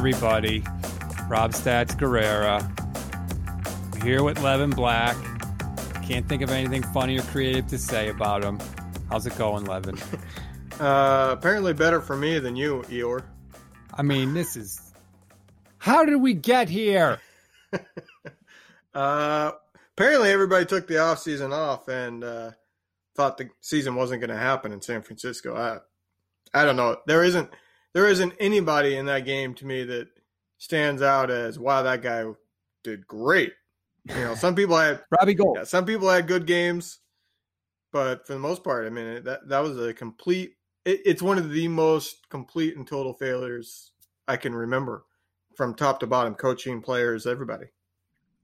everybody. Rob Stats Guerrera. I'm here with Levin Black. Can't think of anything funny or creative to say about him. How's it going, Levin? Apparently better for me than you, Eeyore. I mean, this is... How did we get here? Apparently everybody took the offseason off and thought the season wasn't going to happen in San Francisco. I don't know. There isn't anybody in that game to me that stands out as, wow, that guy did great. You know, some people had Robbie Gold. Yeah, some people had good games, but for the most part, I mean, that was a complete. It's one of the most complete and total failures I can remember, from top to bottom, coaching, players, everybody.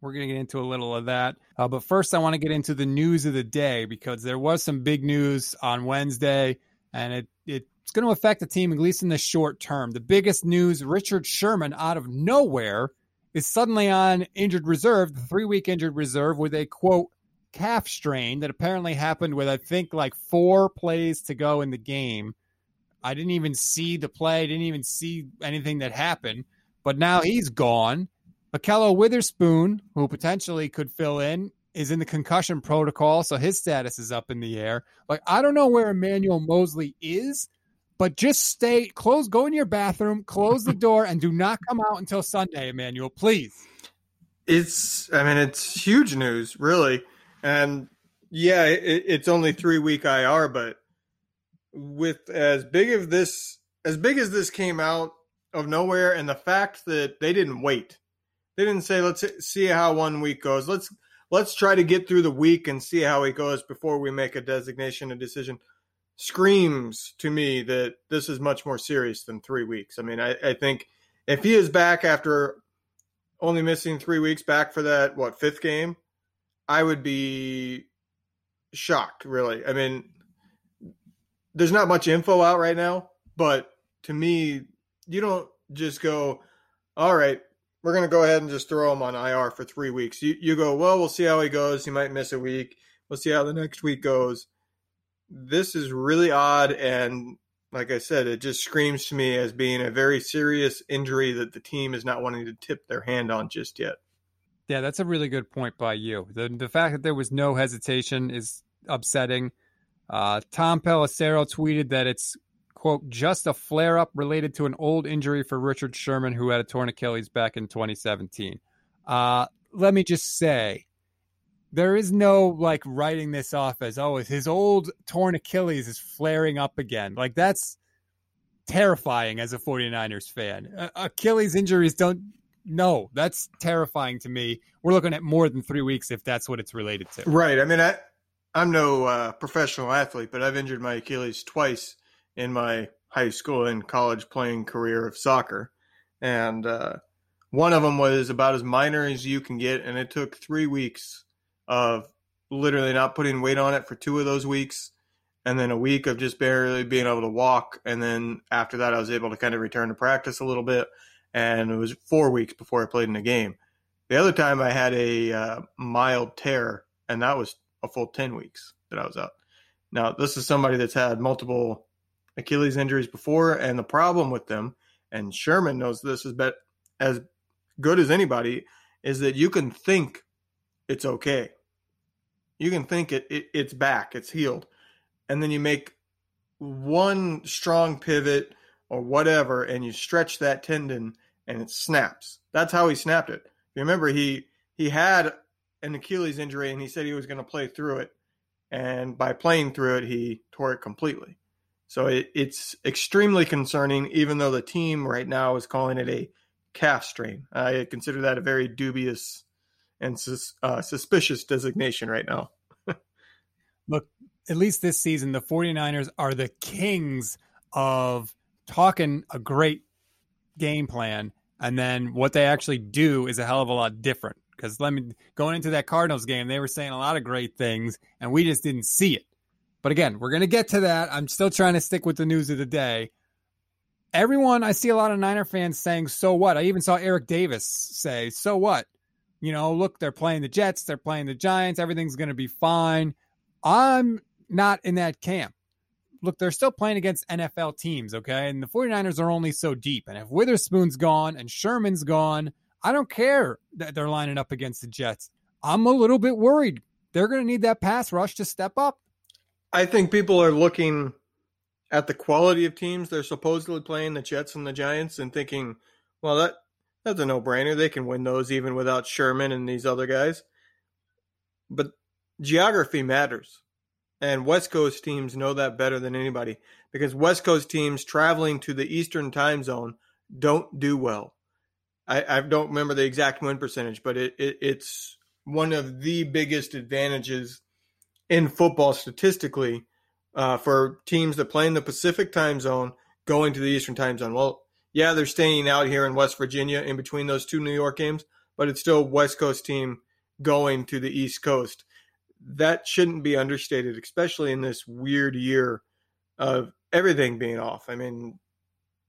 We're going to get into a little of that, but first, I want to get into the news of the day, because there was some big news on Wednesday, and it's going to affect the team, at least in the short term. The biggest news: Richard Sherman, out of nowhere, is suddenly on injured reserve, the 3-week injured reserve, with a, quote, calf strain that apparently happened with, I think, like 4 plays to go in the game. I didn't even see the play, didn't even see anything that happened, but now he's gone. Mikelo Witherspoon, who potentially could fill in, is in the concussion protocol, so his status is up in the air. Like, I don't know where Emmanuel Moseley is, but just stay close, go in your bathroom, close the door, and do not come out until Sunday, Emmanuel, please. It's huge news, really. And yeah, it's only 3-week IR, but with as big as this came out of nowhere, and the fact that they didn't wait, they didn't say, let's see how 1 week goes. Let's try to get through the week and see how it goes before we make a designation, a decision. Screams to me that this is much more serious than 3 weeks. I mean, I think if he is back after only missing 3 weeks, back for that, 5th game, I would be shocked, really. I mean, there's not much info out right now, but to me, you don't just go, all right, we're going to go ahead and just throw him on IR for 3 weeks. You go, well, we'll see how he goes. He might miss a week. We'll see how the next week goes. This is really odd, and like I said, it just screams to me as being a very serious injury that the team is not wanting to tip their hand on just yet. Yeah, that's a really good point by you. The fact that there was no hesitation is upsetting. Tom Pelissero tweeted that it's, quote, just a flare-up related to an old injury for Richard Sherman, who had a torn Achilles back in 2017. Let me just say, there is no, like, writing this off as, oh, his old torn Achilles is flaring up again. Like, that's terrifying as a 49ers fan. Achilles injuries that's terrifying to me. We're looking at more than 3 weeks if that's what it's related to. Right. I mean, I'm no professional athlete, but I've injured my Achilles twice in my high school and college playing career of soccer. And one of them was about as minor as you can get, and it took 3 weeks of literally not putting weight on it for 2 of those weeks, and then a week of just barely being able to walk. And then after that, I was able to kind of return to practice a little bit, and it was 4 weeks before I played in a game. The other time I had a mild tear, and that was a full 10 weeks that I was out. Now, this is somebody that's had multiple Achilles injuries before, and the problem with them, and Sherman knows this as good as anybody, is that you can think it's okay. You can think it's back, it's healed. And then you make one strong pivot or whatever, and you stretch that tendon and it snaps. That's how he snapped it. You remember, he had an Achilles injury, and he said he was going to play through it. And by playing through it, he tore it completely. So it's extremely concerning, even though the team right now is calling it a calf strain. I consider that a very dubious and suspicious designation right now. Look, at least this season, the 49ers are the kings of talking a great game plan, and then what they actually do is a hell of a lot different. Because going into that Cardinals game, they were saying a lot of great things, and we just didn't see it. But again, we're going to get to that. I'm still trying to stick with the news of the day. Everyone, I see a lot of Niner fans saying, so what? I even saw Eric Davis say, so what? You know, look, they're playing the Jets, they're playing the Giants, everything's going to be fine. I'm not in that camp. look, they're still playing against NFL teams, okay? And the 49ers are only so deep. And if Witherspoon's gone and Sherman's gone, I don't care that they're lining up against the Jets. I'm a little bit worried. They're going to need that pass rush to step up. I think people are looking at the quality of teams they're supposedly playing, the Jets and the Giants, and thinking, well, that's a no-brainer. They can win those even without Sherman and these other guys. But geography matters. And West Coast teams know that better than anybody, because West Coast teams traveling to the Eastern time zone don't do well. I don't remember the exact win percentage, but it's one of the biggest advantages in football statistically for teams that play in the Pacific time zone going to the Eastern time zone. Well, yeah, they're staying out here in West Virginia in between those two New York games, but it's still West Coast team going to the East Coast. That shouldn't be understated, especially in this weird year of everything being off. I mean,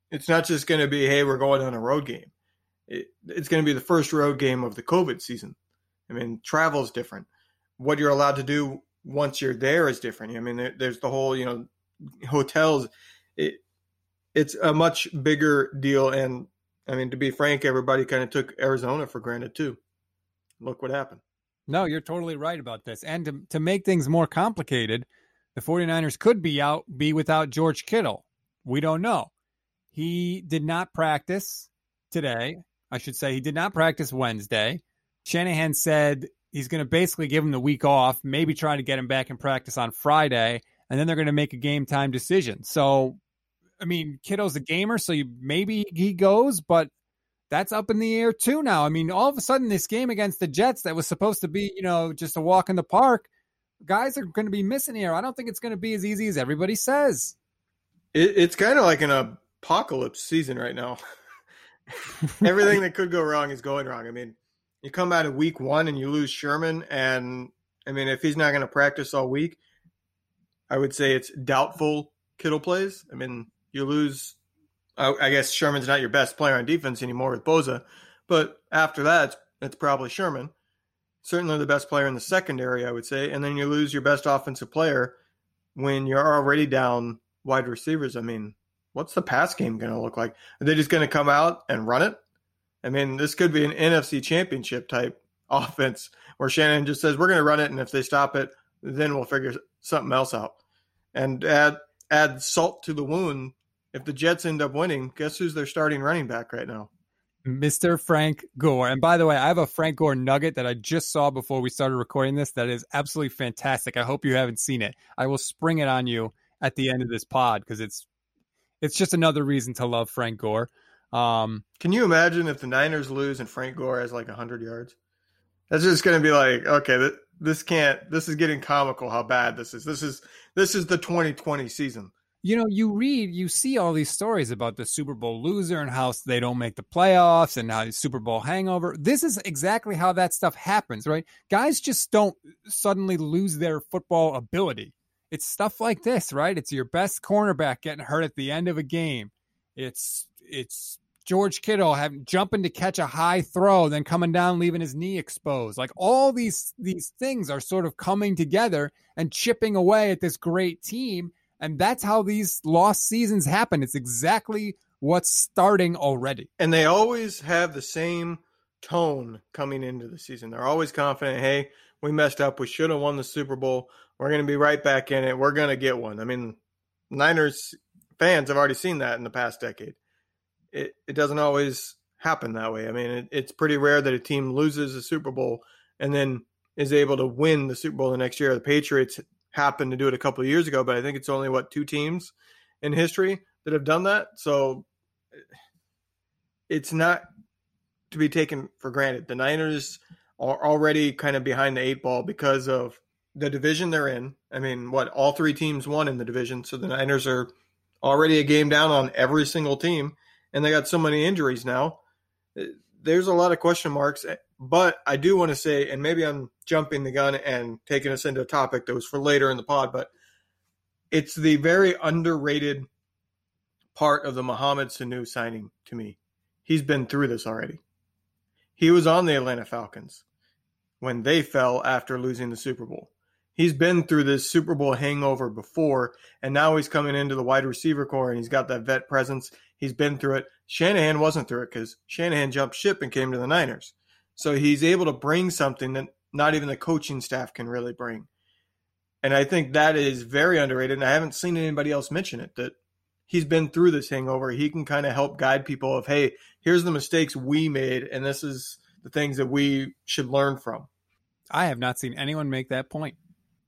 it's not just going to be, hey, we're going on a road game. It's going to be the first road game of the COVID season. I mean, travel's different. What you're allowed to do once you're there is different. I mean, there's the whole, hotels. It's a much bigger deal. And, I mean, to be frank, everybody kind of took Arizona for granted too. Look what happened. No, you're totally right about this. And to make things more complicated, the 49ers could be without George Kittle. We don't know. He did not practice today. I should say he did not practice Wednesday. Shanahan said he's going to basically give him the week off, maybe try to get him back in practice on Friday, and then they're going to make a game time decision. So, I mean, Kittle's a gamer, so maybe he goes, but that's up in the air too now. I mean, all of a sudden this game against the Jets that was supposed to be, just a walk in the park, guys are going to be missing here. I don't think it's going to be as easy as everybody says. It's kind of like an apocalypse season right now. Everything that could go wrong is going wrong. I mean, you come out of week one and you lose Sherman. And I mean, if he's not going to practice all week, I would say it's doubtful Kittle plays. I mean, you lose, I guess Sherman's not your best player on defense anymore with Boza, but after that, it's probably Sherman. Certainly the best player in the secondary, I would say. And then you lose your best offensive player when you're already down wide receivers. I mean, what's the pass game going to look like? Are they just going to come out and run it? I mean, this could be an NFC Championship type offense where Shannon just says, we're going to run it, and if they stop it, then we'll figure something else out. And add salt to the wound. If the Jets end up winning, guess who's their starting running back right now? Mr. Frank Gore. And by the way, I have a Frank Gore nugget that I just saw before we started recording this that is absolutely fantastic. I hope you haven't seen it. I will spring it on you at the end of this pod because it's just another reason to love Frank Gore. Can you imagine if the Niners lose and Frank Gore has like 100 yards? That's just going to be like, okay, this is getting comical how bad this is. This is the 2020 season. You see all these stories about the Super Bowl loser and how they don't make the playoffs and how the Super Bowl hangover. This is exactly how that stuff happens, right? Guys just don't suddenly lose their football ability. It's stuff like this, right? It's your best cornerback getting hurt at the end of a game. It's George Kittle jumping to catch a high throw, then coming down, leaving his knee exposed. Like all these things are sort of coming together and chipping away at this great team. And that's how these lost seasons happen. It's exactly what's starting already. And they always have the same tone coming into the season. They're always confident, hey, we messed up. We should have won the Super Bowl. We're going to be right back in it. We're going to get one. I mean, Niners fans have already seen that in the past decade. It doesn't always happen that way. I mean, it's pretty rare that a team loses a Super Bowl and then is able to win the Super Bowl the next year. The Patriots happened to do it a couple of years ago, but I think it's only two teams in history that have done that. So it's not to be taken for granted. The Niners are already kind of behind the eight ball because of the division they're in. I mean, all three teams won in the division. So the Niners are already a game down on every single team, and they got so many injuries now. There's a lot of question marks, but I do want to say, and maybe I'm jumping the gun and taking us into a topic that was for later in the pod, but it's the very underrated part of the Mohamed Sanu signing to me. He's been through this already. He was on the Atlanta Falcons when they fell after losing the Super Bowl. He's been through this Super Bowl hangover before, and now he's coming into the wide receiver core, and he's got that vet presence. He's been through it. Shanahan wasn't through it because Shanahan jumped ship and came to the Niners. So he's able to bring something that not even the coaching staff can really bring. And I think that is very underrated, and I haven't seen anybody else mention it, that he's been through this hangover. He can kind of help guide people of, hey, here's the mistakes we made, and this is the things that we should learn from. I have not seen anyone make that point.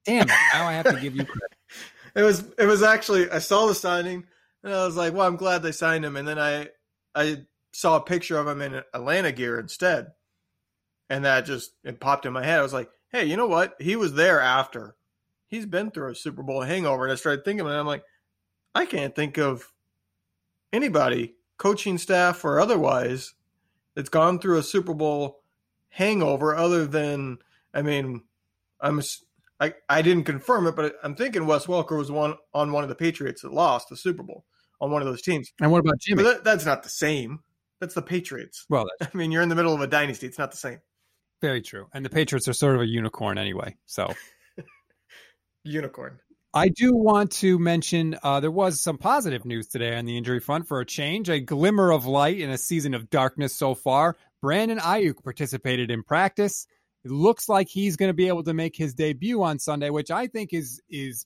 Damn it. Now I have to give you credit. It was actually, I saw the signing and I was like, well, I'm glad they signed him. And then I saw a picture of him in Atlanta gear instead. And that just, it popped in my head. I was like, hey, you know what? He was there after. He's been through a Super Bowl hangover. And I started thinking about it. I'm like, I can't think of anybody, coaching staff or otherwise, that's gone through a Super Bowl hangover other than, I mean, I didn't confirm it, but I'm thinking Wes Welker was one of the Patriots that lost the Super Bowl on one of those teams. And what about Jimmy? That's not the same. That's the Patriots. Well, I mean, you're in the middle of a dynasty. It's not the same. Very true. And the Patriots are sort of a unicorn anyway. So unicorn. I do want to mention there was some positive news today on the injury front for a change, a glimmer of light in a season of darkness so far. Brandon Ayuk participated in practice. It looks like he's going to be able to make his debut on Sunday, which I think is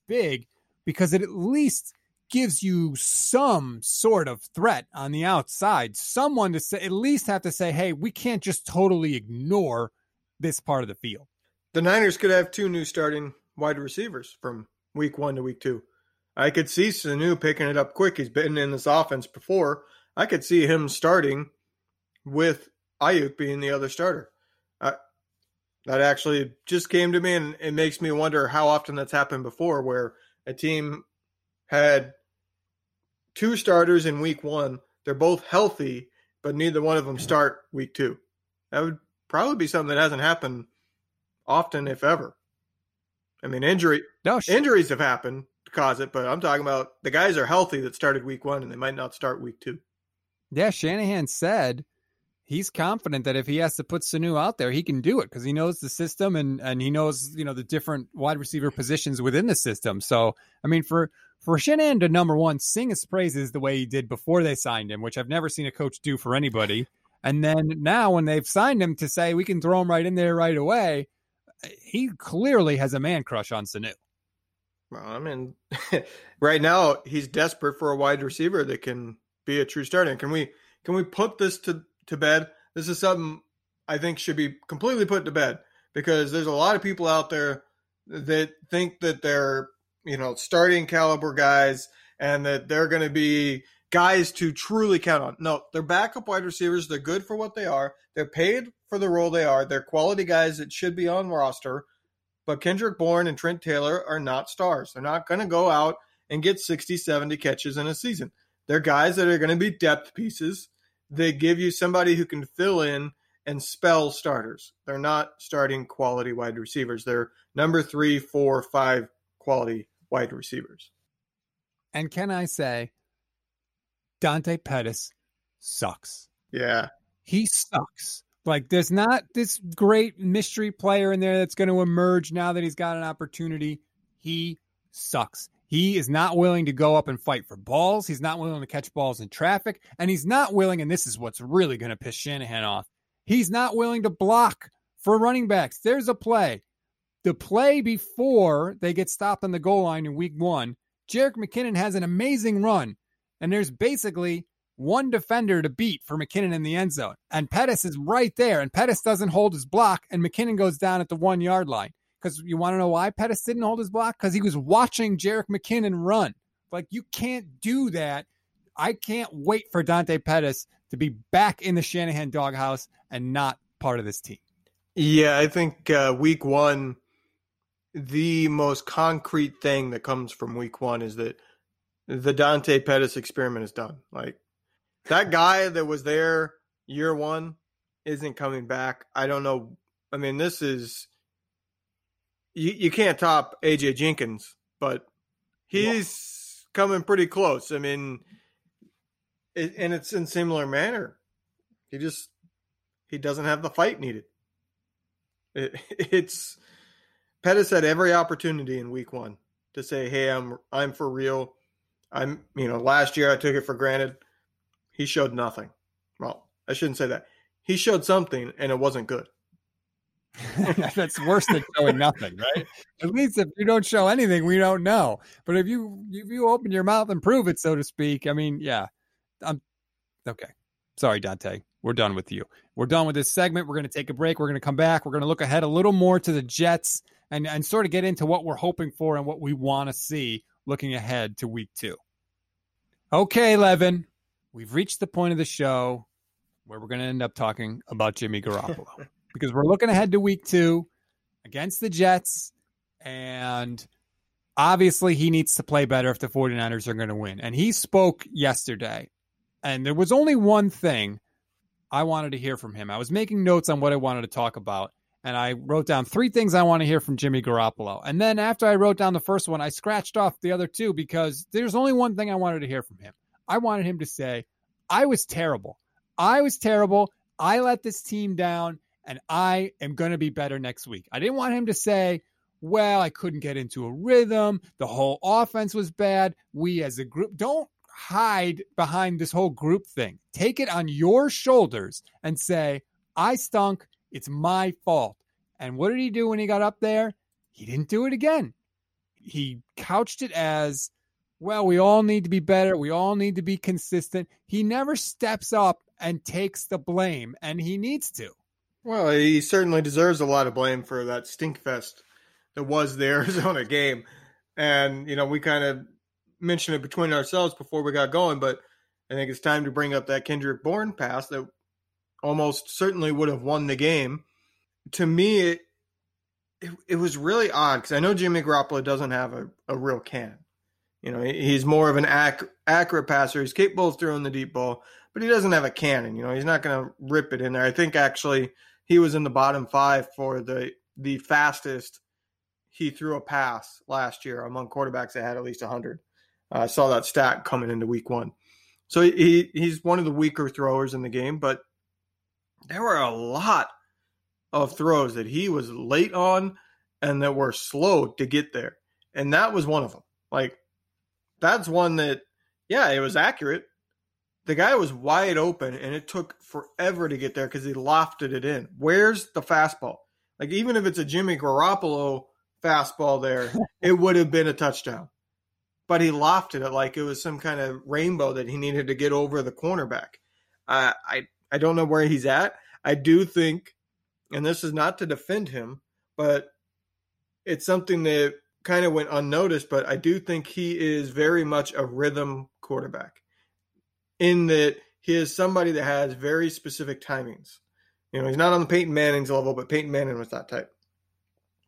big because it at least gives you some sort of threat on the outside. Someone to say, at least have to say, hey, we can't just totally ignore this part of the field. The Niners could have two new starting wide receivers from week one to week two. I could see Sanu picking it up quick. He's been in this offense before. I could see him starting with Ayuk being the other starter. That actually just came to me, and it makes me wonder how often that's happened before, where a team had two starters in week one. They're both healthy, but neither one of them start week two. That would probably be something that hasn't happened often, if ever. I mean, injuries have happened to cause it, but I'm talking about the guys are healthy that started week one, and they might not start week two. Yeah, Shanahan said he's confident that if he has to put Sanu out there, he can do it because he knows the system and he knows, you know, the different wide receiver positions within the system. So, I mean, for Shanahan to, number one, sing his praises the way he did before they signed him, which I've never seen a coach do for anybody. And then now when they've signed him to say we can throw him right in there right away, he clearly has a man crush on Sanu. Well, I mean, right now he's desperate for a wide receiver that can be a true starter. Can we put this to bed? This is something I think should be completely put to bed because there's a lot of people out there that think that they're, you know, starting caliber guys and that they're going to be guys to truly count on. No, they're backup wide receivers. They're good for what they are. They're paid for the role they are. They're quality guys that should be on roster, but Kendrick Bourne and Trent Taylor are not stars. They're not going to go out and get 60, 70 catches in a season. They're guys that are going to be depth pieces. They give you somebody who can fill in and spell starters. They're not starting quality wide receivers. They're number 3, 4, 5 quality wide receivers. And can I say, Dante Pettis sucks. Yeah. He sucks. Like, there's not this great mystery player in there that's going to emerge now that he's got an opportunity. He sucks. He is not willing to go up and fight for balls. He's not willing to catch balls in traffic. And he's not willing, and this is what's really going to piss Shanahan off, he's not willing to block for running backs. There's a play. The play before they get stopped on the goal line in week one, Jerick McKinnon has an amazing run, and there's basically one defender to beat for McKinnon in the end zone. And Pettis is right there, and Pettis doesn't hold his block, and McKinnon goes down at the 1-yard line. Because you want to know why Pettis didn't hold his block? Because he was watching Jerick McKinnon run. Like, you can't do that. I can't wait for Dante Pettis to be back in the Shanahan doghouse and not part of this team. Yeah, I think week one, the most concrete thing that comes from week one is that the Dante Pettis experiment is done. Like, that guy that was there year one isn't coming back. I don't know. I mean, this is... You can't top A.J. Jenkins, but he's coming pretty close. I mean, and it's in similar manner. He doesn't have the fight needed. It's Pettis had every opportunity in week one to say, hey, I'm for real. I'm, you know, last year I took it for granted. He showed nothing. Well, I shouldn't say that. He showed something, and it wasn't good. That's worse than showing nothing, right? At least if you don't show anything, we don't know. But if you open your mouth and prove it, so to speak, I mean, yeah. I'm okay. Sorry, Dante. We're done with you. We're done with this segment. We're going to take a break. We're going to come back. We're going to look ahead a little more to the Jets and sort of get into what we're hoping for and what we want to see looking ahead to week two. Okay, Levin, we've reached the point of the show where we're going to end up talking about Jimmy Garoppolo because we're looking ahead to week two against the Jets, and obviously he needs to play better if the 49ers are going to win. And he spoke yesterday, and there was only one thing I wanted to hear from him. I was making notes on what I wanted to talk about, and I wrote down three things I want to hear from Jimmy Garoppolo. And then after I wrote down the first one, I scratched off the other two because there's only one thing I wanted to hear from him. I wanted him to say, I was terrible. I was terrible. I let this team down, and I am going to be better next week. I didn't want him to say, well, I couldn't get into a rhythm. The whole offense was bad. We as a group don't hide behind this whole group thing. Take it on your shoulders and say, I stunk. It's my fault. And what did he do when he got up there? He didn't do it again. He couched it as, well, we all need to be better. We all need to be consistent. He never steps up and takes the blame, and he needs to. Well, he certainly deserves a lot of blame for that stink fest that was the Arizona game. And, you know, we kind of mentioned it between ourselves before we got going, but I think it's time to bring up that Kendrick Bourne pass that almost certainly would have won the game. To me, it was really odd because I know Jimmy Garoppolo doesn't have a real cannon. You know, he's more of an accurate passer. He's capable of throwing the deep ball, but he doesn't have a cannon. You know, he's not going to rip it in there. I think actually he was in the bottom five for the fastest he threw a pass last year among quarterbacks that had at least 100. I saw that stat coming into week one. So he's one of the weaker throwers in the game, but there were a lot of throws that he was late on and that were slow to get there. And that was one of them. Like, that's one that, yeah, it was accurate. The guy was wide open, and it took forever to get there because he lofted it in. Where's the fastball? Like, even if it's a Jimmy Garoppolo fastball there, it would have been a touchdown. But he lofted it like it was some kind of rainbow that he needed to get over the cornerback. I don't know where he's at. I do think, and this is not to defend him, but it's something that kind of went unnoticed, but I do think he is very much a rhythm quarterback in that he is somebody that has very specific timings. You know, he's not on the Peyton Manning's level, but Peyton Manning was that type.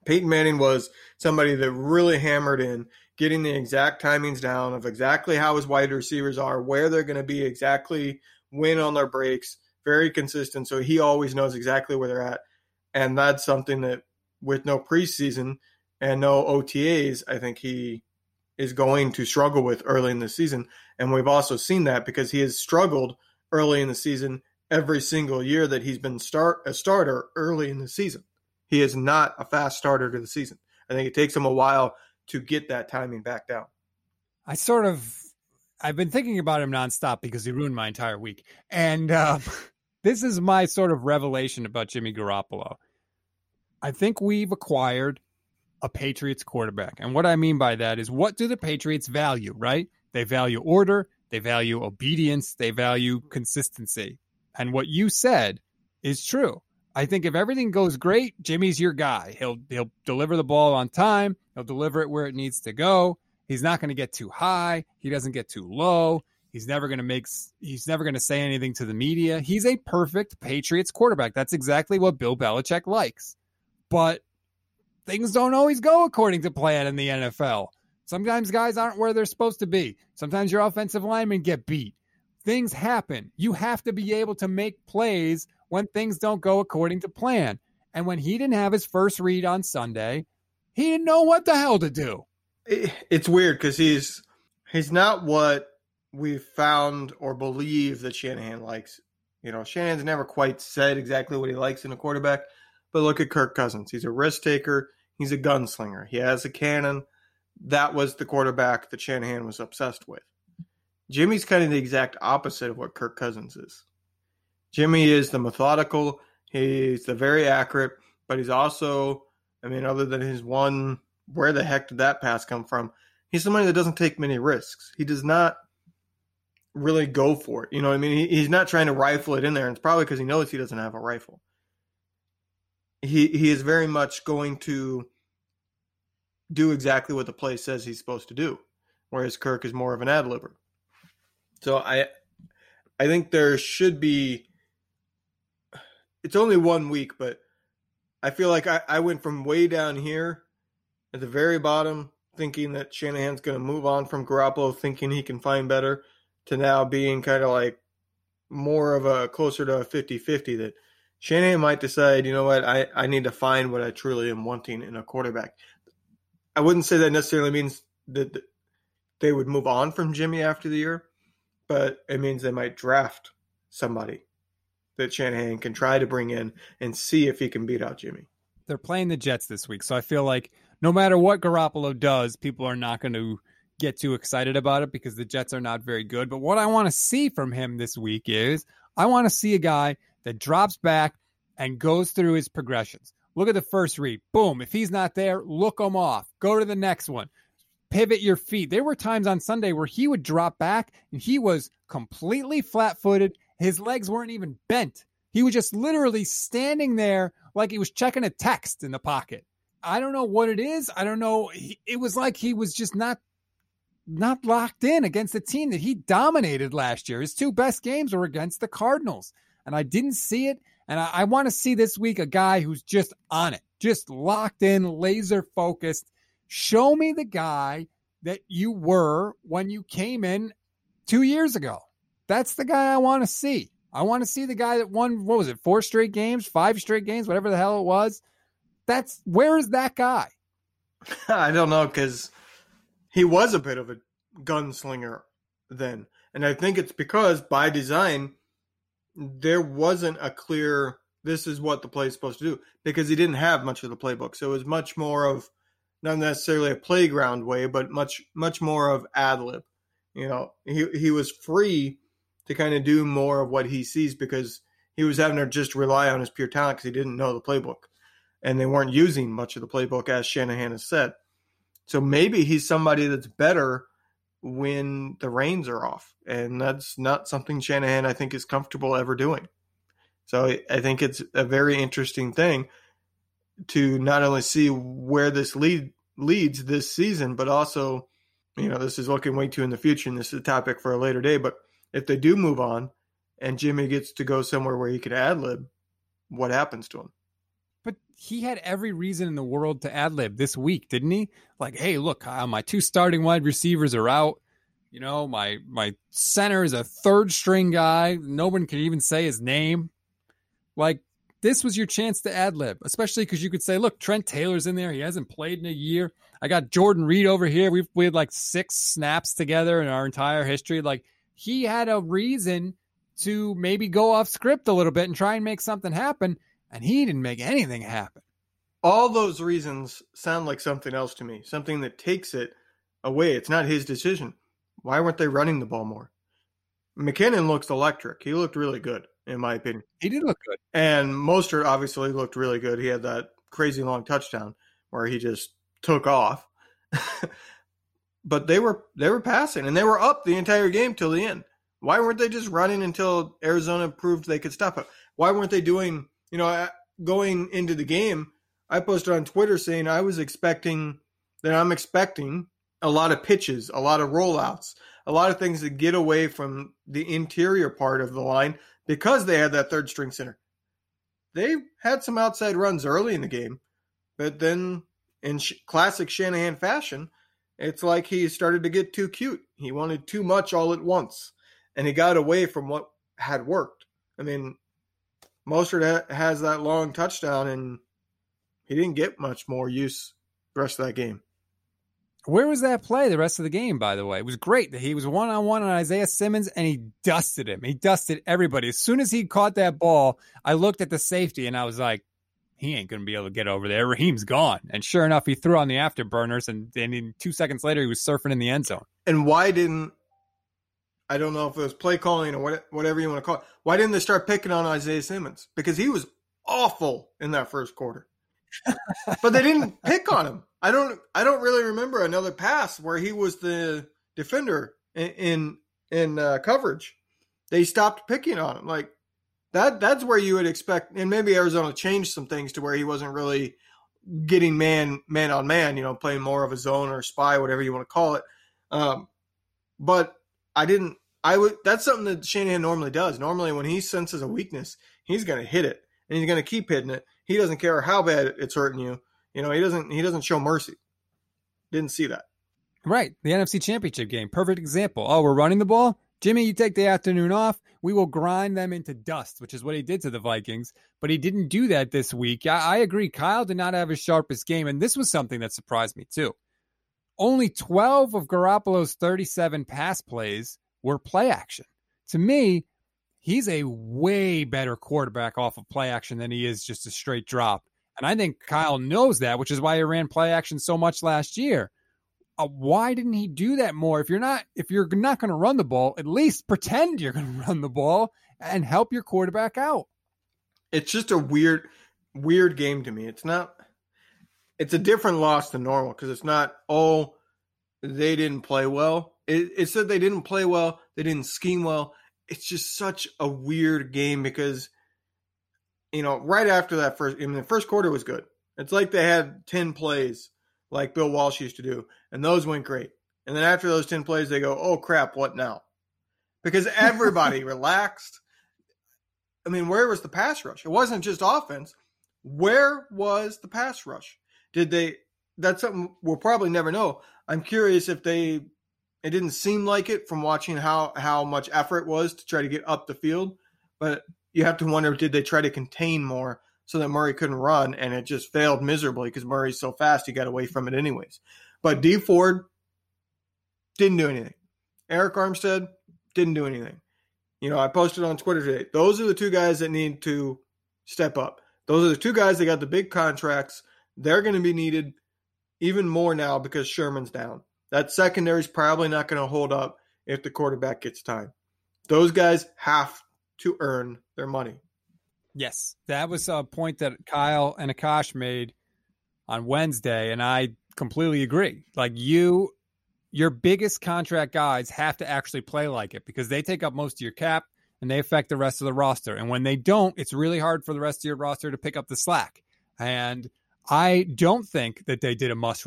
Peyton Manning was somebody that really hammered in getting the exact timings down of exactly how his wide receivers are, where they're going to be exactly, when on their breaks, very consistent. So he always knows exactly where they're at. And that's something that with no preseason and no OTAs, I think he is going to struggle with early in the season. And we've also seen that because he has struggled early in the season every single year that he's been a starter early in the season. He is not a fast starter to the season. I think it takes him a while to get that timing back down. I've been thinking about him nonstop because he ruined my entire week. And this is my sort of revelation about Jimmy Garoppolo. I think we've acquired a Patriots quarterback. And what I mean by that is, what do the Patriots value, right? They value order. They value obedience. They value consistency. And what you said is true. I think if everything goes great, Jimmy's your guy. He'll deliver the ball on time. He'll deliver it where it needs to go. He's not going to get too high. He doesn't get too low. He's never going to say anything to the media. He's a perfect Patriots quarterback. That's exactly what Bill Belichick likes. But things don't always go according to plan in the NFL. Sometimes guys aren't where they're supposed to be. Sometimes your offensive linemen get beat. Things happen. You have to be able to make plays when things don't go according to plan. And when he didn't have his first read on Sunday, he didn't know what the hell to do. It's weird because he's not what we've found or believe that Shanahan likes. You know, Shanahan's never quite said exactly what he likes in a quarterback, but look at Kirk Cousins. He's a risk taker. He's a gunslinger. He has a cannon. That was the quarterback that Shanahan was obsessed with. Jimmy's kind of the exact opposite of what Kirk Cousins is. Jimmy is the methodical. He's the very accurate, but he's also, I mean, other than his one, where the heck did that pass come from? He's somebody that doesn't take many risks. He does not really go for it. You know what I mean? He's not trying to rifle it in there. And it's probably because he knows he doesn't have a rifle. He is very much going to do exactly what the play says he's supposed to do, whereas Kirk is more of an ad-libber. So I think there should be – it's only 1 week, but I feel like I went from way down here at the very bottom thinking that Shanahan's going to move on from Garoppolo, thinking he can find better, to now being kind of like more of a closer to a 50-50 that Shanahan might decide, you know what, I need to find what I truly am wanting in a quarterback. I wouldn't say that necessarily means that they would move on from Jimmy after the year, but it means they might draft somebody that Shanahan can try to bring in and see if he can beat out Jimmy. They're playing the Jets this week, so I feel like no matter what Garoppolo does, people are not going to get too excited about it because the Jets are not very good. But what I want to see from him this week is I want to see a guy that drops back and goes through his progressions. Look at the first read. Boom. If he's not there, look him off. Go to the next one. Pivot your feet. There were times on Sunday where he would drop back and he was completely flat-footed. His legs weren't even bent. He was just literally standing there like he was checking a text in the pocket. I don't know what it is. I don't know. It was like he was just not locked in against a team that he dominated last year. His two best games were against the Cardinals, and I didn't see it. And I want to see this week a guy who's just on it, just locked in, laser focused. Show me the guy that you were when you came in 2 years ago. That's the guy I want to see. I want to see the guy that won, what was it, 4 straight games, 5 straight games, whatever the hell it was. Where is that guy? I don't know, because he was a bit of a gunslinger then. And I think it's because by design, there wasn't a clear, this is what the play is supposed to do, because he didn't have much of the playbook. So it was much more of, not necessarily a playground way, but much more of ad-lib. You know, he was free to kind of do more of what he sees because he was having to just rely on his pure talent because he didn't know the playbook. And they weren't using much of the playbook, as Shanahan has said. So maybe he's somebody that's better when the reins are off. And that's not something Shanahan, I think, is comfortable ever doing. So I think it's a very interesting thing to not only see where this leads this season, but also, you know, this is looking way too in the future, and this is a topic for a later day. But if they do move on and Jimmy gets to go somewhere where he could ad-lib, what happens to him? But he had every reason in the world to ad-lib this week, didn't he? Like, hey, look, Kyle, my 2 starting wide receivers are out. You know, my center is a 3rd-string guy. No one can even say his name. Like, this was your chance to ad-lib, especially because you could say, look, Trent Taylor's in there. He hasn't played in a year. I got Jordan Reed over here. We've played like 6 snaps together in our entire history. Like, he had a reason to maybe go off script a little bit and try and make something happen. And he didn't make anything happen. All those reasons sound like something else to me, something that takes it away. It's not his decision. Why weren't they running the ball more? McKinnon looks electric. He looked really good, in my opinion. He did look good. And Mostert obviously looked really good. He had that crazy long touchdown where he just took off. But they were passing, and they were up the entire game till the end. Why weren't they just running until Arizona proved they could stop it? Why weren't they doing... You know, going into the game, I posted on Twitter saying I'm expecting a lot of pitches, a lot of rollouts, a lot of things that get away from the interior part of the line because they had that 3rd-string center. They had some outside runs early in the game, but then in classic Shanahan fashion, it's like he started to get too cute. He wanted too much all at once, and he got away from what had worked. I mean, Mostert has that long touchdown, and he didn't get much more use the rest of that game. Where was that play the rest of the game, by the way? It was great that he was one-on-one on Isaiah Simmons, and he dusted him. He dusted everybody. As soon as he caught that ball, I looked at the safety, and I was like, he ain't going to be able to get over there. Raheem's gone. And sure enough, he threw on the afterburners, and 2 seconds later, he was surfing in the end zone. And why didn't – I don't know if it was play calling or whatever you want to call it. Why didn't they start picking on Isaiah Simmons? Because he was awful in that first quarter. But they didn't pick on him. I don't really remember another pass where he was the defender in coverage. They stopped picking on him. Like, that's where you would expect, and maybe Arizona changed some things to where he wasn't really getting man on man, you know, playing more of a zone or spy, whatever you want to call it. But that's something that Shanahan normally does. Normally when he senses a weakness, he's going to hit it, and he's going to keep hitting it. He doesn't care how bad it's hurting you. You know, he doesn't show mercy. Didn't see that. Right. The NFC Championship game. Perfect example. Oh, we're running the ball. Jimmy, you take the afternoon off. We will grind them into dust, which is what he did to the Vikings. But he didn't do that this week. I agree. Kyle did not have his sharpest game. And this was something that surprised me too. Only 12 of Garoppolo's 37 pass plays were play action. To me, he's a way better quarterback off of play action than he is just a straight drop. And I think Kyle knows that, which is why he ran play action so much last year. Why didn't he do that more? If you're not going to run the ball, at least pretend you're going to run the ball and help your quarterback out. It's just a weird game to me. It's a different loss than normal because it's not, oh, they didn't play well. It's that they didn't play well. They didn't scheme well. It's just such a weird game because, you know, right after that the first quarter was good. It's like they had 10 plays like Bill Walsh used to do, and those went great. And then after those 10 plays, they go, oh, crap, what now? Because everybody relaxed. I mean, where was the pass rush? It wasn't just offense. Where was the pass rush? That's something we'll probably never know. I'm curious if they... It didn't seem like it from watching how much effort was to try to get up the field. But you have to wonder, did they try to contain more so that Murray couldn't run? And it just failed miserably because Murray's so fast, he got away from it anyways. But Dee Ford didn't do anything. Eric Armstead didn't do anything. You know, I posted on Twitter today. Those are the two guys that need to step up. Those are the two guys that got the big contracts. They're going to be needed even more now because Sherman's down. That secondary is probably not going to hold up if the quarterback gets time. Those guys have to earn their money. Yes, that was a point that Kyle and Akash made on Wednesday, and I completely agree. Like your biggest contract guys have to actually play like it because they take up most of your cap and they affect the rest of the roster. And when they don't, it's really hard for the rest of your roster to pick up the slack. And I don't think that they did a mush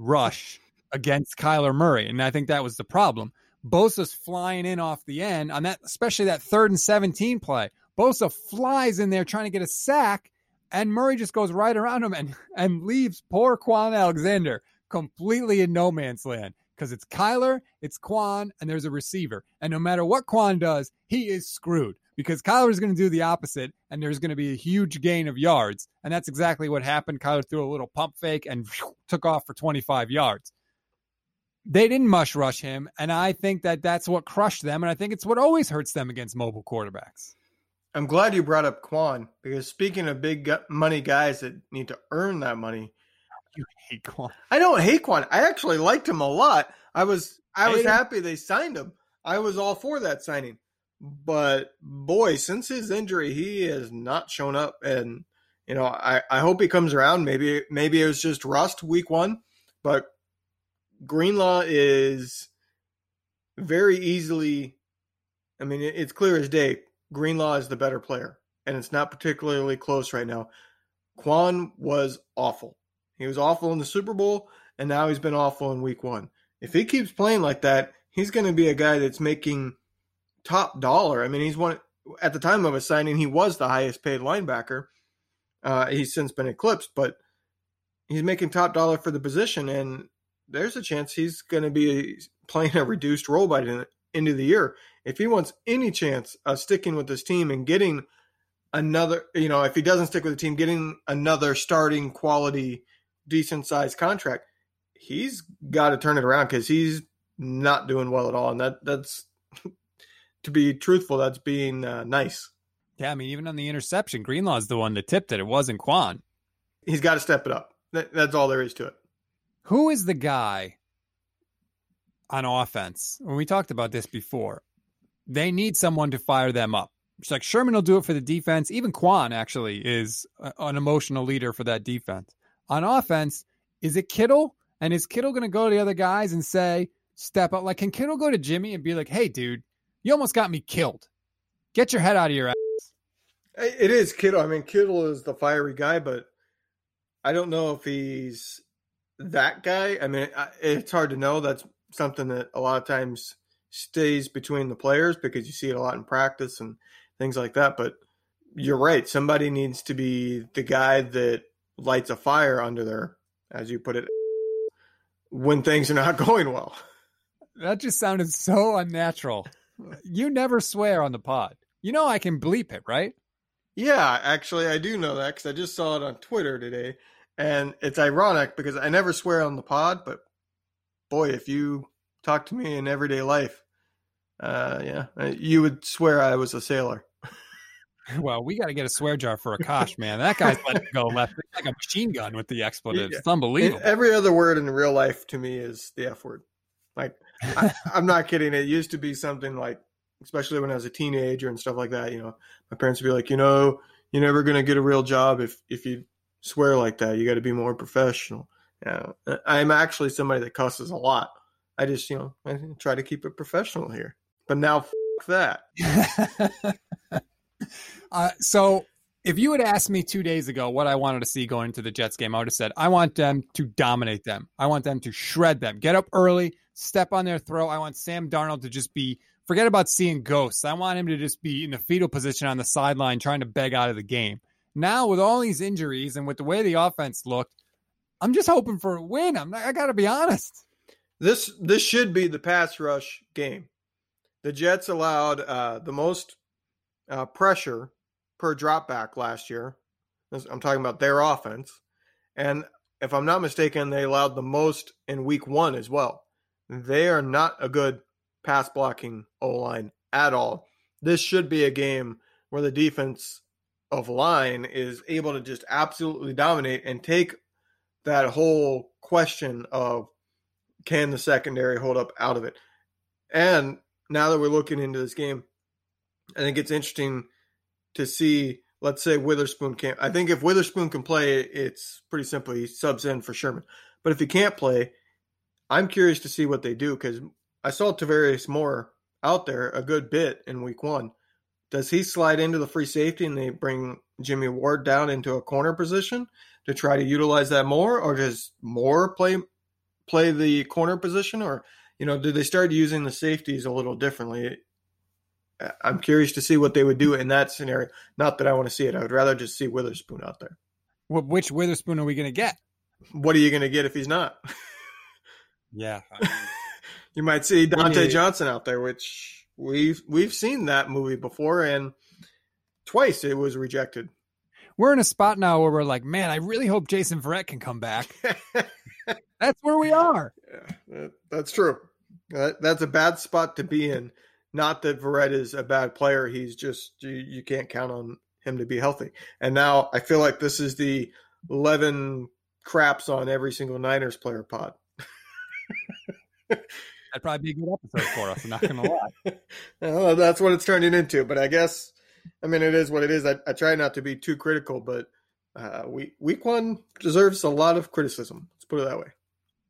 rush against Kyler Murray. And I think that was the problem. Boza's flying in off the end on that, especially that 3rd and 17 play. Boza flies in there trying to get a sack, and Murray just goes right around him and leaves poor Kwon Alexander completely in no man's land. Because it's Kyler, it's Kwon, and there's a receiver. And no matter what Kwon does, he is screwed because Kyler is going to do the opposite, and there's going to be a huge gain of yards. And that's exactly what happened. Kyler threw a little pump fake and took off for 25 yards. They didn't mush rush him, and I think that's what crushed them, and I think it's what always hurts them against mobile quarterbacks. I'm glad you brought up Kwon, because speaking of big money guys that need to earn that money, you hate Kwon. I don't hate Kwon. I actually liked him a lot. I was happy they signed him. I was all for that signing. But boy, since his injury, he has not shown up. And you know, I hope he comes around. Maybe it was just rust week one, but Greenlaw is very easily. I mean, it's clear as day. Greenlaw is the better player, and it's not particularly close right now. Kwon was awful. He was awful in the Super Bowl, and now he's been awful in week one. If he keeps playing like that, he's going to be a guy that's making top dollar. I mean, he's one at the time of his signing, he was the highest paid linebacker. He's since been eclipsed, but he's making top dollar for the position, and there's a chance he's going to be playing a reduced role by the end of the year. If he wants any chance of sticking with this team and getting another, you know, if he doesn't stick with the team, getting another starting quality decent sized contract, he's got to turn it around because he's not doing well at all. And that's to be truthful, that's being nice. Yeah, I mean, even on the interception, Greenlaw's the one that tipped it. It wasn't Kwon. He's got to step it up. That's all there is to it. Who is the guy on offense? When we talked about this before, they need someone to fire them up. It's like Sherman will do it for the defense. Even Kwon actually is an emotional leader for that defense. On offense, is it Kittle? And is Kittle going to go to the other guys and say, step up? Like, can Kittle go to Jimmy and be like, hey, dude, you almost got me killed. Get your head out of your ass. It is Kittle. I mean, Kittle is the fiery guy, but I don't know if he's that guy. I mean, it's hard to know. That's something that a lot of times stays between the players because you see it a lot in practice and things like that. But you're right. Somebody needs to be the guy that lights a fire under their, as you put it, when things are not going well. That just sounded so unnatural. You never swear on the pod. You know I can bleep it, right? Yeah, actually, I do know that because I just saw it on Twitter today. And it's ironic because I never swear on the pod, but boy, if you talk to me in everyday life, you would swear I was a sailor. Well, we got to get a swear jar for Akash, man. That guy's letting go left like a machine gun with the expletives. Yeah. It's unbelievable. Every other word in real life to me is the F word. Like, I'm not kidding. It used to be something like, especially when I was a teenager and stuff like that, you know, my parents would be like, you know, you're never going to get a real job if you swear like that. You got to be more professional. Yeah. I'm actually somebody that cusses a lot. I just, you know, I try to keep it professional here. But now, that. So if you had asked me 2 days ago what I wanted to see going to the Jets game, I would have said, I want them to dominate them. I want them to shred them, get up early, step on their throat. I want Sam Darnold to just be, forget about seeing ghosts. I want him to just be in the fetal position on the sideline trying to beg out of the game. Now with all these injuries and with the way the offense looked, I'm just hoping for a win. I got to be honest. This should be the pass rush game. The Jets allowed the most pressure per drop back last year. I'm talking about their offense. And if I'm not mistaken, they allowed the most in week one as well. They are not a good pass blocking O-line at all. This should be a game where the defense of line is able to just absolutely dominate and take that whole question of can the secondary hold up out of it. And now that we're looking into this game, I think it's interesting to see, let's say Witherspoon can't. I think if Witherspoon can play, it's pretty simple. He subs in for Sherman. But if he can't play, I'm curious to see what they do because I saw Tavarius Moore out there a good bit in week one. Does he slide into the free safety and they bring Jimmy Ward down into a corner position to try to utilize that more? Or does Moore play the corner position? Or, you know, do they start using the safeties a little differently? I'm curious to see what they would do in that scenario. Not that I want to see it. I would rather just see Witherspoon out there. Well, which Witherspoon are we going to get? What are you going to get if he's not? Yeah. You might see Dante Johnson out there, which we've seen that movie before, and twice it was rejected. We're in a spot now where we're like, man, I really hope Jason Verrett can come back. That's where we are. Yeah, that's true. That's a bad spot to be in. Not that Verrett is a bad player. He's just, you can't count on him to be healthy. And now I feel like this is the 11 craps on every single Niners player pod. That'd probably be a good episode for us. I'm not going to lie. Well, that's what it's turning into. But I guess, I mean, it is what it is. I try not to be too critical, but week one deserves a lot of criticism. Let's put it that way.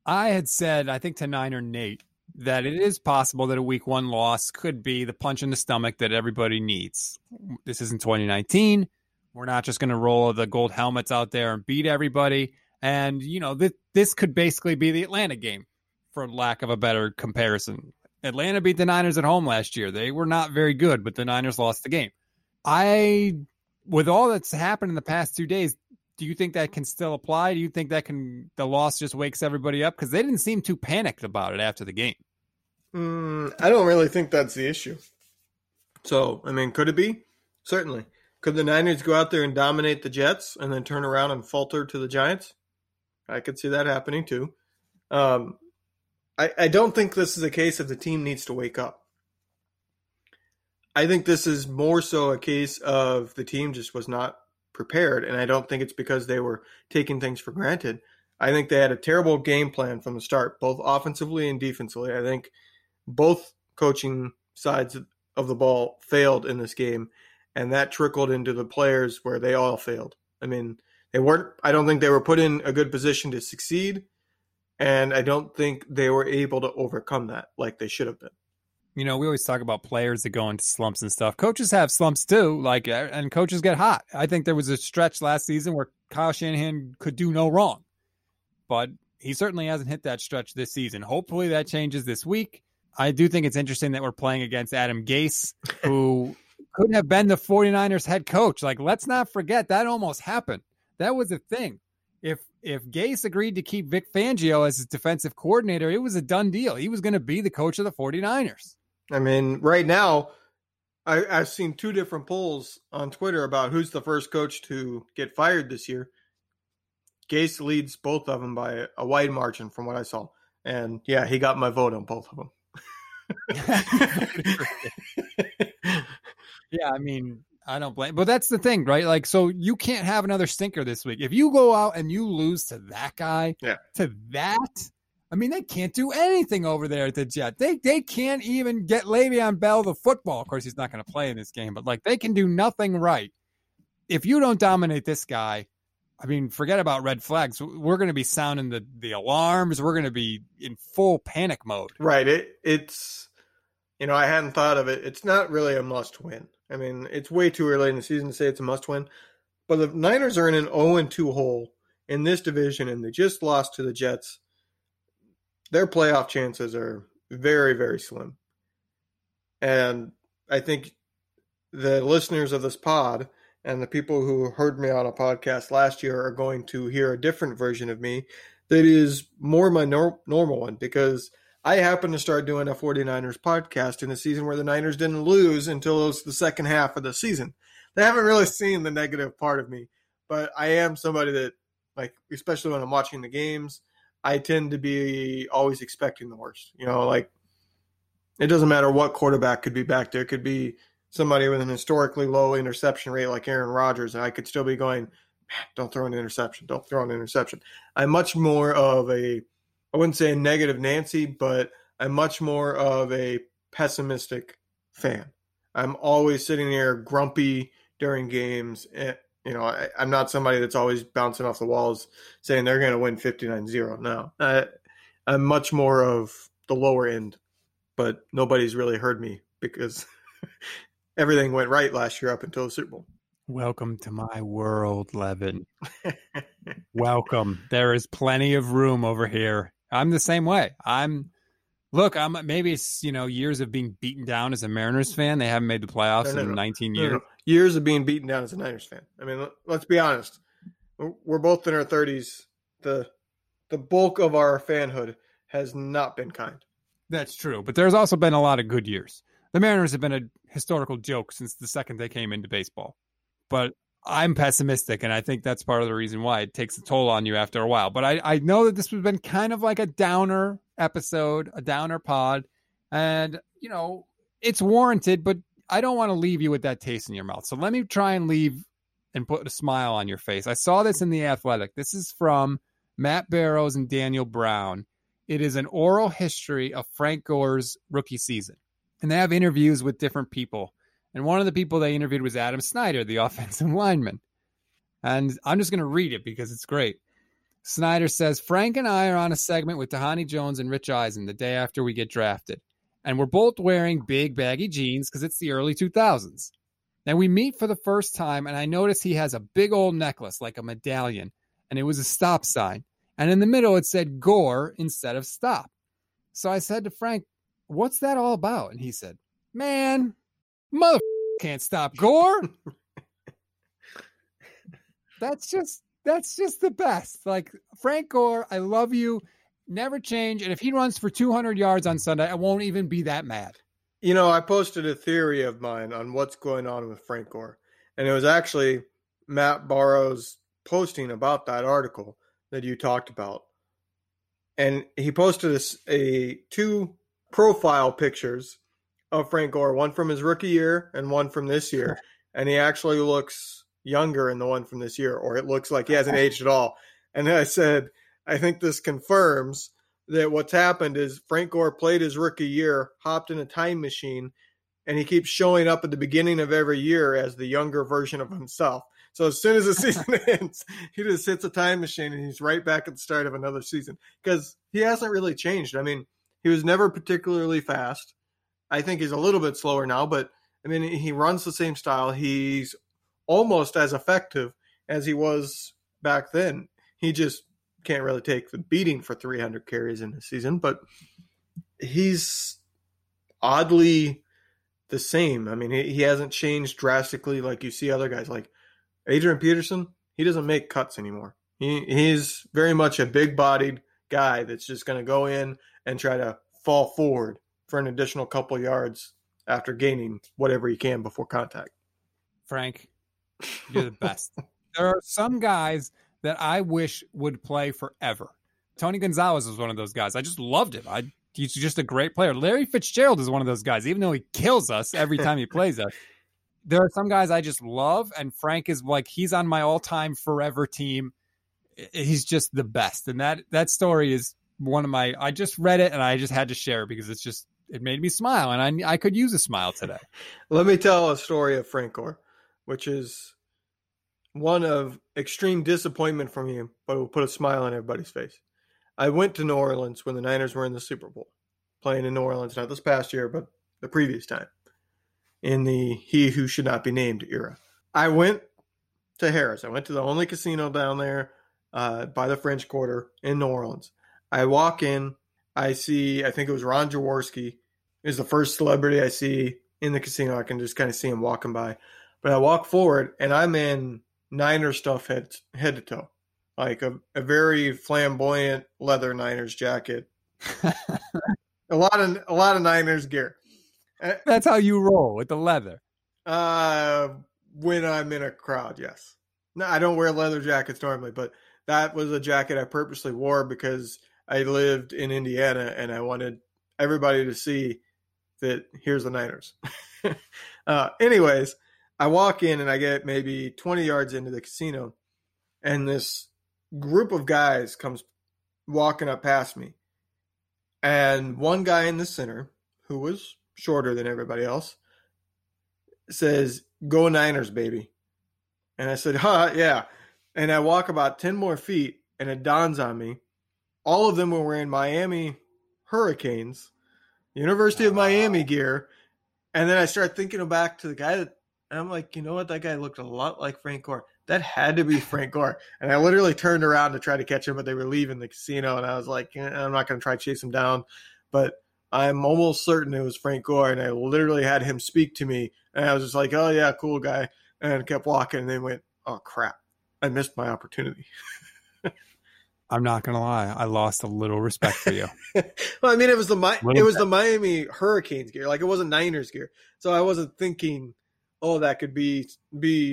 I had said, I think to Niner Nate, that it is possible that a week one loss could be the punch in the stomach that everybody needs. This isn't 2019. We're not just going to roll the gold helmets out there and beat everybody. And, you know, this could basically be the Atlanta game, for lack of a better comparison. Atlanta beat the Niners at home last year. They were not very good, but the Niners lost the game. With all that's happened in the past 2 days, do you think that can still apply? Do you think that the loss just wakes everybody up? Because they didn't seem too panicked about it after the game. I don't really think that's the issue. So, I mean, could it be? Certainly. Could the Niners go out there and dominate the Jets and then turn around and falter to the Giants? I could see that happening too. I don't think this is a case of the team needs to wake up. I think this is more so a case of the team just was not prepared, and I don't think it's because they were taking things for granted. I think they had a terrible game plan from the start, both offensively and defensively. I think both coaching sides of the ball failed in this game, and that trickled into the players where they all failed. I mean, they weren't. I don't think they were put in a good position to succeed, and I don't think they were able to overcome that like they should have been. You know, we always talk about players that go into slumps and stuff. Coaches have slumps too, like, and coaches get hot. I think there was a stretch last season where Kyle Shanahan could do no wrong, but he certainly hasn't hit that stretch this season. Hopefully that changes this week. I do think it's interesting that we're playing against Adam Gase, who could have been the 49ers head coach. Like, let's not forget that almost happened. That was a thing. If Gase agreed to keep Vic Fangio as his defensive coordinator, it was a done deal. He was going to be the coach of the 49ers. I mean, right now, I've seen two different polls on Twitter about who's the first coach to get fired this year. Gase leads both of them by a wide margin from what I saw. And, yeah, he got my vote on both of them. Yeah, I mean, I don't blame. But that's the thing, right? Like, so you can't have another stinker this week. If you go out and you lose to that guy, to that, I mean, they can't do anything over there at the Jets. They can't even get Le'Veon Bell the football. Of course, he's not going to play in this game, but, like, they can do nothing right. If you don't dominate this guy, I mean, forget about red flags. We're going to be sounding the alarms. We're going to be in full panic mode. Right. It's, you know, I hadn't thought of it. It's not really a must win. I mean, it's way too early in the season to say it's a must win, but the Niners are in an 0-2 hole in this division, and they just lost to the Jets. Their playoff chances are very, very slim. And I think the listeners of this pod and the people who heard me on a podcast last year are going to hear a different version of me that is more my normal one, because I happened to start doing a 49ers podcast in a season where the Niners didn't lose until it was the second half of the season. They haven't really seen the negative part of me, but I am somebody that, like, especially when I'm watching the games, I tend to be always expecting the worst. You know, like, it doesn't matter what quarterback could be back there. It could be somebody with an historically low interception rate like Aaron Rodgers, and I could still be going, man, don't throw an interception. Don't throw an interception. I'm much more of a, I wouldn't say a negative Nancy, but I'm much more of a pessimistic fan. I'm always sitting there grumpy during games. And, you know, I'm not somebody that's always bouncing off the walls saying they're going to win 59-0. No, I'm much more of the lower end, but nobody's really heard me because everything went right last year up until the Super Bowl. Welcome to my world, Levin. Welcome. There is plenty of room over here. I'm the same way. I'm maybe it's, you know, years of being beaten down as a Mariners fan. They haven't made the playoffs in 19 years. Years of being beaten down as a Niners fan. I mean, let's be honest. We're both in our 30s. The bulk of our fanhood has not been kind. That's true. But there's also been a lot of good years. The Mariners have been a historical joke since the second they came into baseball. But I'm pessimistic, and I think that's part of the reason why it takes a toll on you after a while. But I know that this has been kind of like a downer episode, a downer pod, and, you know, it's warranted, but I don't want to leave you with that taste in your mouth. So let me try and leave and put a smile on your face. I saw this in The Athletic. This is from Matt Barrows and Daniel Brown. It is an oral history of Frank Gore's rookie season, and they have interviews with different people. And one of the people they interviewed was Adam Snyder, the offensive lineman. And I'm just going to read it because it's great. Snyder says, Frank and I are on a segment with Tahani Jones and Rich Eisen the day after we get drafted. And we're both wearing big baggy jeans because it's the early 2000s. Now we meet for the first time, and I notice he has a big old necklace like a medallion. And it was a stop sign. And in the middle, it said Gore instead of stop. So I said to Frank, what's that all about? And he said, man, mother can't stop Gore. That's just the best. Like, Frank Gore, I love you. Never change. And if he runs for 200 yards on Sunday, I won't even be that mad. You know, I posted a theory of mine on what's going on with Frank Gore. And it was actually Matt Barrows posting about that article that you talked about. And he posted two profile pictures of Frank Gore, one from his rookie year and one from this year. And he actually looks younger in the one from this year, or it looks like he hasn't aged at all. And I said, I think this confirms that what's happened is Frank Gore played his rookie year, hopped in a time machine, and he keeps showing up at the beginning of every year as the younger version of himself. So as soon as the season ends, he just hits a time machine and he's right back at the start of another season because he hasn't really changed. I mean, he was never particularly fast. I think he's a little bit slower now, but I mean, he runs the same style. He's almost as effective as he was back then. He just can't really take the beating for 300 carries in the season, but he's oddly the same. I mean, he hasn't changed drastically like you see other guys like Adrian Peterson. He doesn't make cuts anymore. He's very much a big-bodied guy that's just going to go in and try to fall forward for an additional couple yards after gaining whatever he can before contact. Frank, you're the best. There are some guys that I wish would play forever. Tony Gonzalez was one of those guys. I just loved him. He's just a great player. Larry Fitzgerald is one of those guys, even though he kills us every time he plays us. There are some guys I just love, and Frank is like, he's on my all-time forever team. He's just the best. And that story is one of my – I just read it, and I just had to share it because it's just – it made me smile, and I could use a smile today. Let me tell a story of Frank Gore, which is one of extreme disappointment from him, but it will put a smile on everybody's face. I went to New Orleans when the Niners were in the Super Bowl, playing in New Orleans, not this past year, but the previous time. In the he who should not be named era. I went to Harrah's. I went to the only casino down there by the French Quarter in New Orleans. I walk in. I see, I think it was Ron Jaworski is the first celebrity I see in the casino. I can just kind of see him walking by. But I walk forward, and I'm in Niner stuff head to toe. Like a very flamboyant leather Niners jacket. a lot of Niners gear. That's how you roll, with the leather. When I'm in a crowd, yes. No, I don't wear leather jackets normally, but that was a jacket I purposely wore because I lived in Indiana and I wanted everybody to see that here's the Niners. Anyways, I walk in and I get maybe 20 yards into the casino, and this group of guys comes walking up past me. And one guy in the center, who was shorter than everybody else, says, "Go Niners, baby." And I said, "Huh, yeah." And I walk about 10 more feet, and it dawns on me. All of them were wearing Miami Hurricanes, University of Miami gear. And then I start thinking back to the guy that, and I'm like, you know what? That guy looked a lot like Frank Gore. That had to be Frank Gore. And I literally turned around to try to catch him, but they were leaving the casino. And I was like, I'm not going to try to chase him down. But I'm almost certain it was Frank Gore, and I literally had him speak to me, and I was just like, "Oh yeah, cool guy," and kept walking, and then went, "Oh crap, I missed my opportunity." I'm not gonna lie, I lost a little respect for you. Well, I mean, it was the Miami Hurricanes gear, like it wasn't Niners gear, so I wasn't thinking, "Oh, that could be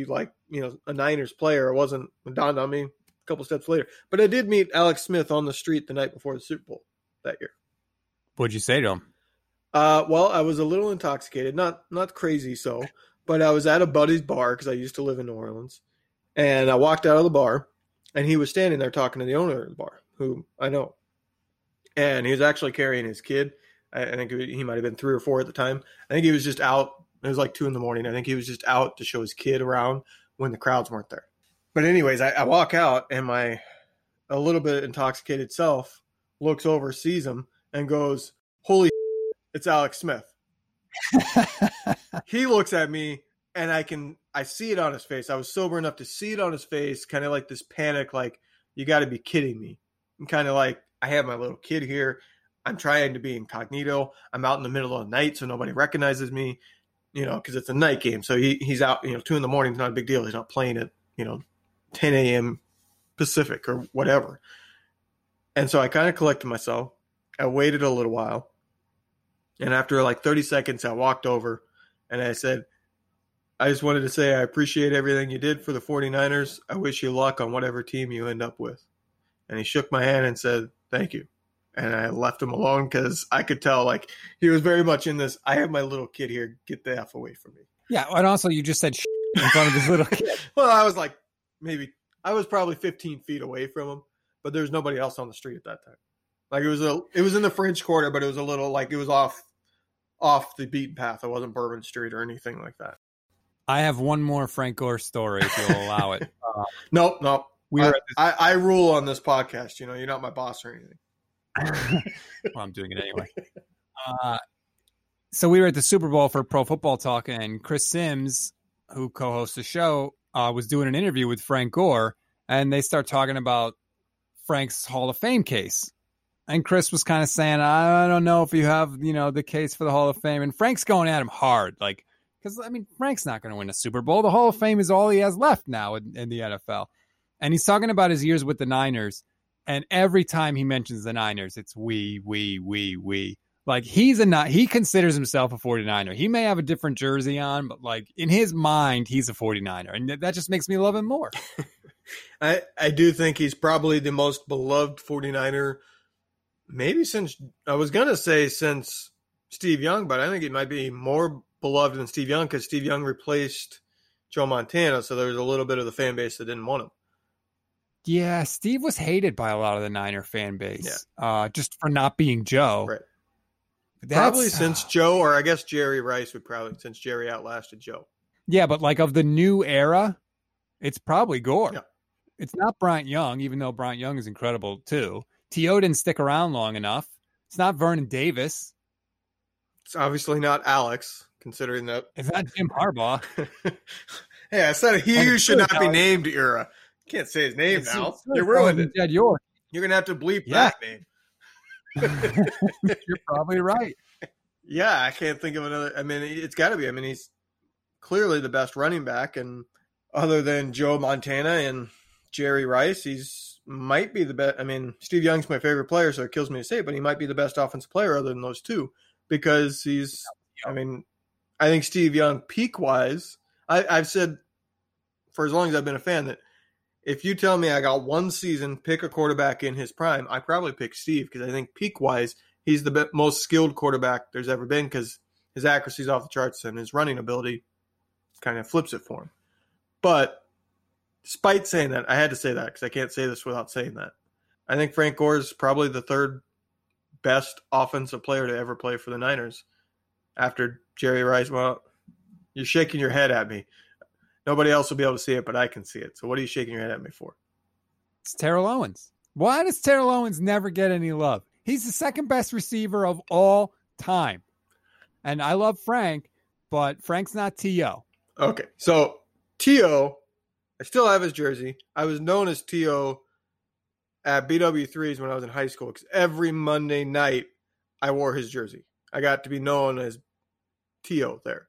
like, you know, a Niners player." It wasn't, dawned on me a couple steps later, but I did meet Alex Smith on the street the night before the Super Bowl that year. What'd you say to him? Well, I was a little intoxicated, not crazy so, but I was at a buddy's bar because I used to live in New Orleans, and I walked out of the bar, and he was standing there talking to the owner of the bar, who I know, and he was actually carrying his kid. I think he might have been 3 or 4 at the time. I think he was just out. It was like 2 a.m. I think he was just out to show his kid around when the crowds weren't there. But anyways, I walk out, and my a little bit intoxicated self looks over, sees him, and goes, "Holy shit, it's Alex Smith." He looks at me, and I see it on his face. I was sober enough to see it on his face, kind of like this panic, like, you got to be kidding me. I'm kind of like, I have my little kid here. I'm trying to be incognito. I'm out in the middle of the night, so nobody recognizes me, you know, because it's a night game. So he's out, you know, 2 a.m. is not a big deal. He's not playing at, you know, 10 a.m. Pacific or whatever. And so I kind of collected myself. I waited a little while, and after like 30 seconds, I walked over, and I said, "I just wanted to say I appreciate everything you did for the 49ers. I wish you luck on whatever team you end up with." And he shook my hand and said, "Thank you." and I left him alone because I could tell, like, he was very much in this, I have my little kid here, get the F away from me. Yeah, and also you just said in front of his little kid. Well, I was like, maybe, I was probably 15 feet away from him, but there was nobody else on the street at that time. Like, it was in the French Quarter, but it was a little, like, it was off the beaten path. It wasn't Bourbon Street or anything like that. I have one more Frank Gore story, if you'll allow it. Nope. I rule on this podcast. You know, you're not my boss or anything. Well, I'm doing it anyway. So we were at the Super Bowl for Pro Football Talk, and Chris Sims, who co-hosts the show, was doing an interview with Frank Gore, and they start talking about Frank's Hall of Fame case. And Chris was kind of saying, I don't know if you have, you know, the case for the Hall of Fame. And Frank's going at him hard, like, because, I mean, Frank's not going to win a Super Bowl. The Hall of Fame is all he has left now in the NFL. And he's talking about his years with the Niners. And every time he mentions the Niners, it's we. Like, he considers himself a 49er. He may have a different jersey on, but, like, in his mind, he's a 49er. And that just makes me love him more. I do think he's probably the most beloved 49er, maybe since – I was going to say since Steve Young, but I think it might be more beloved than Steve Young because Steve Young replaced Joe Montana, so there was a little bit of the fan base that didn't want him. Yeah, Steve was hated by a lot of the Niner fan base just for not being Joe. Right. Probably since Joe, or I guess Jerry Rice would probably, since Jerry outlasted Joe. Yeah, but like of the new era, it's probably Gore. Yeah. It's not Bryant Young, even though Bryant Young is incredible too. T.O. didn't stick around long enough. It's not Vernon Davis. It's obviously not Alex, considering that. It's not Jim Harbaugh. Hey, I said he who should not be named era. Can't say his name now. They ruined it. Jed York. You're going to have to bleep that name. You're probably right. Yeah, I can't think of another. I mean, it's got to be. I mean, he's clearly the best running back, and other than Joe Montana and Jerry Rice, he's might be the best. I mean, Steve Young's my favorite player, so it kills me to say it, but he might be the best offensive player other than those two because he's. I mean, I think Steve Young peak wise. I've said for as long as I've been a fan that. If you tell me I got one season, pick a quarterback in his prime, I probably pick Steve because I think peak-wise, he's the most skilled quarterback there's ever been because his accuracy is off the charts and his running ability kind of flips it for him. But despite saying that, I had to say that because I can't say this without saying that. I think Frank Gore is probably the third best offensive player to ever play for the Niners after Jerry Rice. Well, you're shaking your head at me. Nobody else will be able to see it, but I can see it. So what are you shaking your head at me for? It's Terrell Owens. Why does Terrell Owens never get any love? He's the second best receiver of all time. And I love Frank, but Frank's not T.O. Okay, so T.O., I still have his jersey. I was known as T.O. at BW3s when I was in high school because every Monday night I wore his jersey. I got to be known as T.O. there.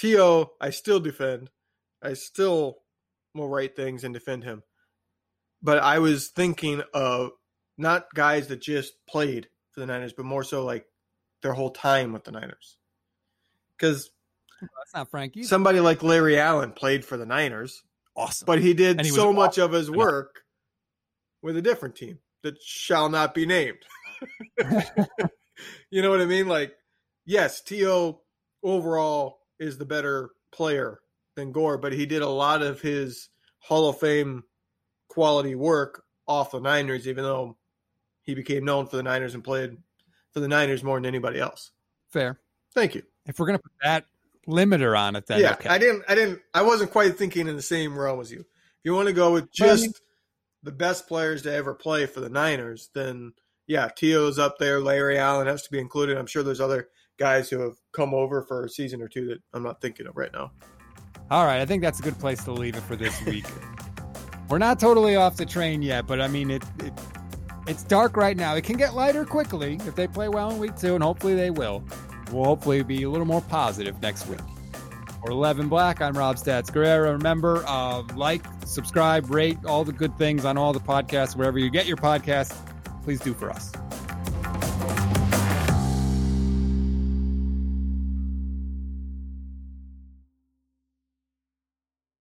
T.O., I still defend. I still will write things and defend him. But I was thinking of not guys that just played for the Niners, but more so like their whole time with the Niners. Because that's not Frank either. Somebody like Larry Allen played for the Niners. Awesome. But he did so much of his work with a different team that shall not be named. You know what I mean? Like, yes, T.O. overall is the better player than Gore, but he did a lot of his Hall of Fame quality work off the Niners, even though he became known for the Niners and played for the Niners more than anybody else. Fair. Thank you. If we're going to put that limiter on it, then yeah, okay. I wasn't quite thinking in the same realm as you. If you want to go with just the best players to ever play for the Niners, then yeah, T.O.'s up there. Larry Allen has to be included. I'm sure there's other guys who have come over for a season or two that I'm not thinking of right now. All right. I think that's a good place to leave it for this week. We're not totally off the train yet, but I mean, it's dark right now. It can get lighter quickly if they play well in week 2, and hopefully they will. We'll hopefully be a little more positive next week. For Levin Black, I'm Rob Stats Guerrera. Remember, like, subscribe, rate, all the good things on all the podcasts, wherever you get your podcasts. Please do for us.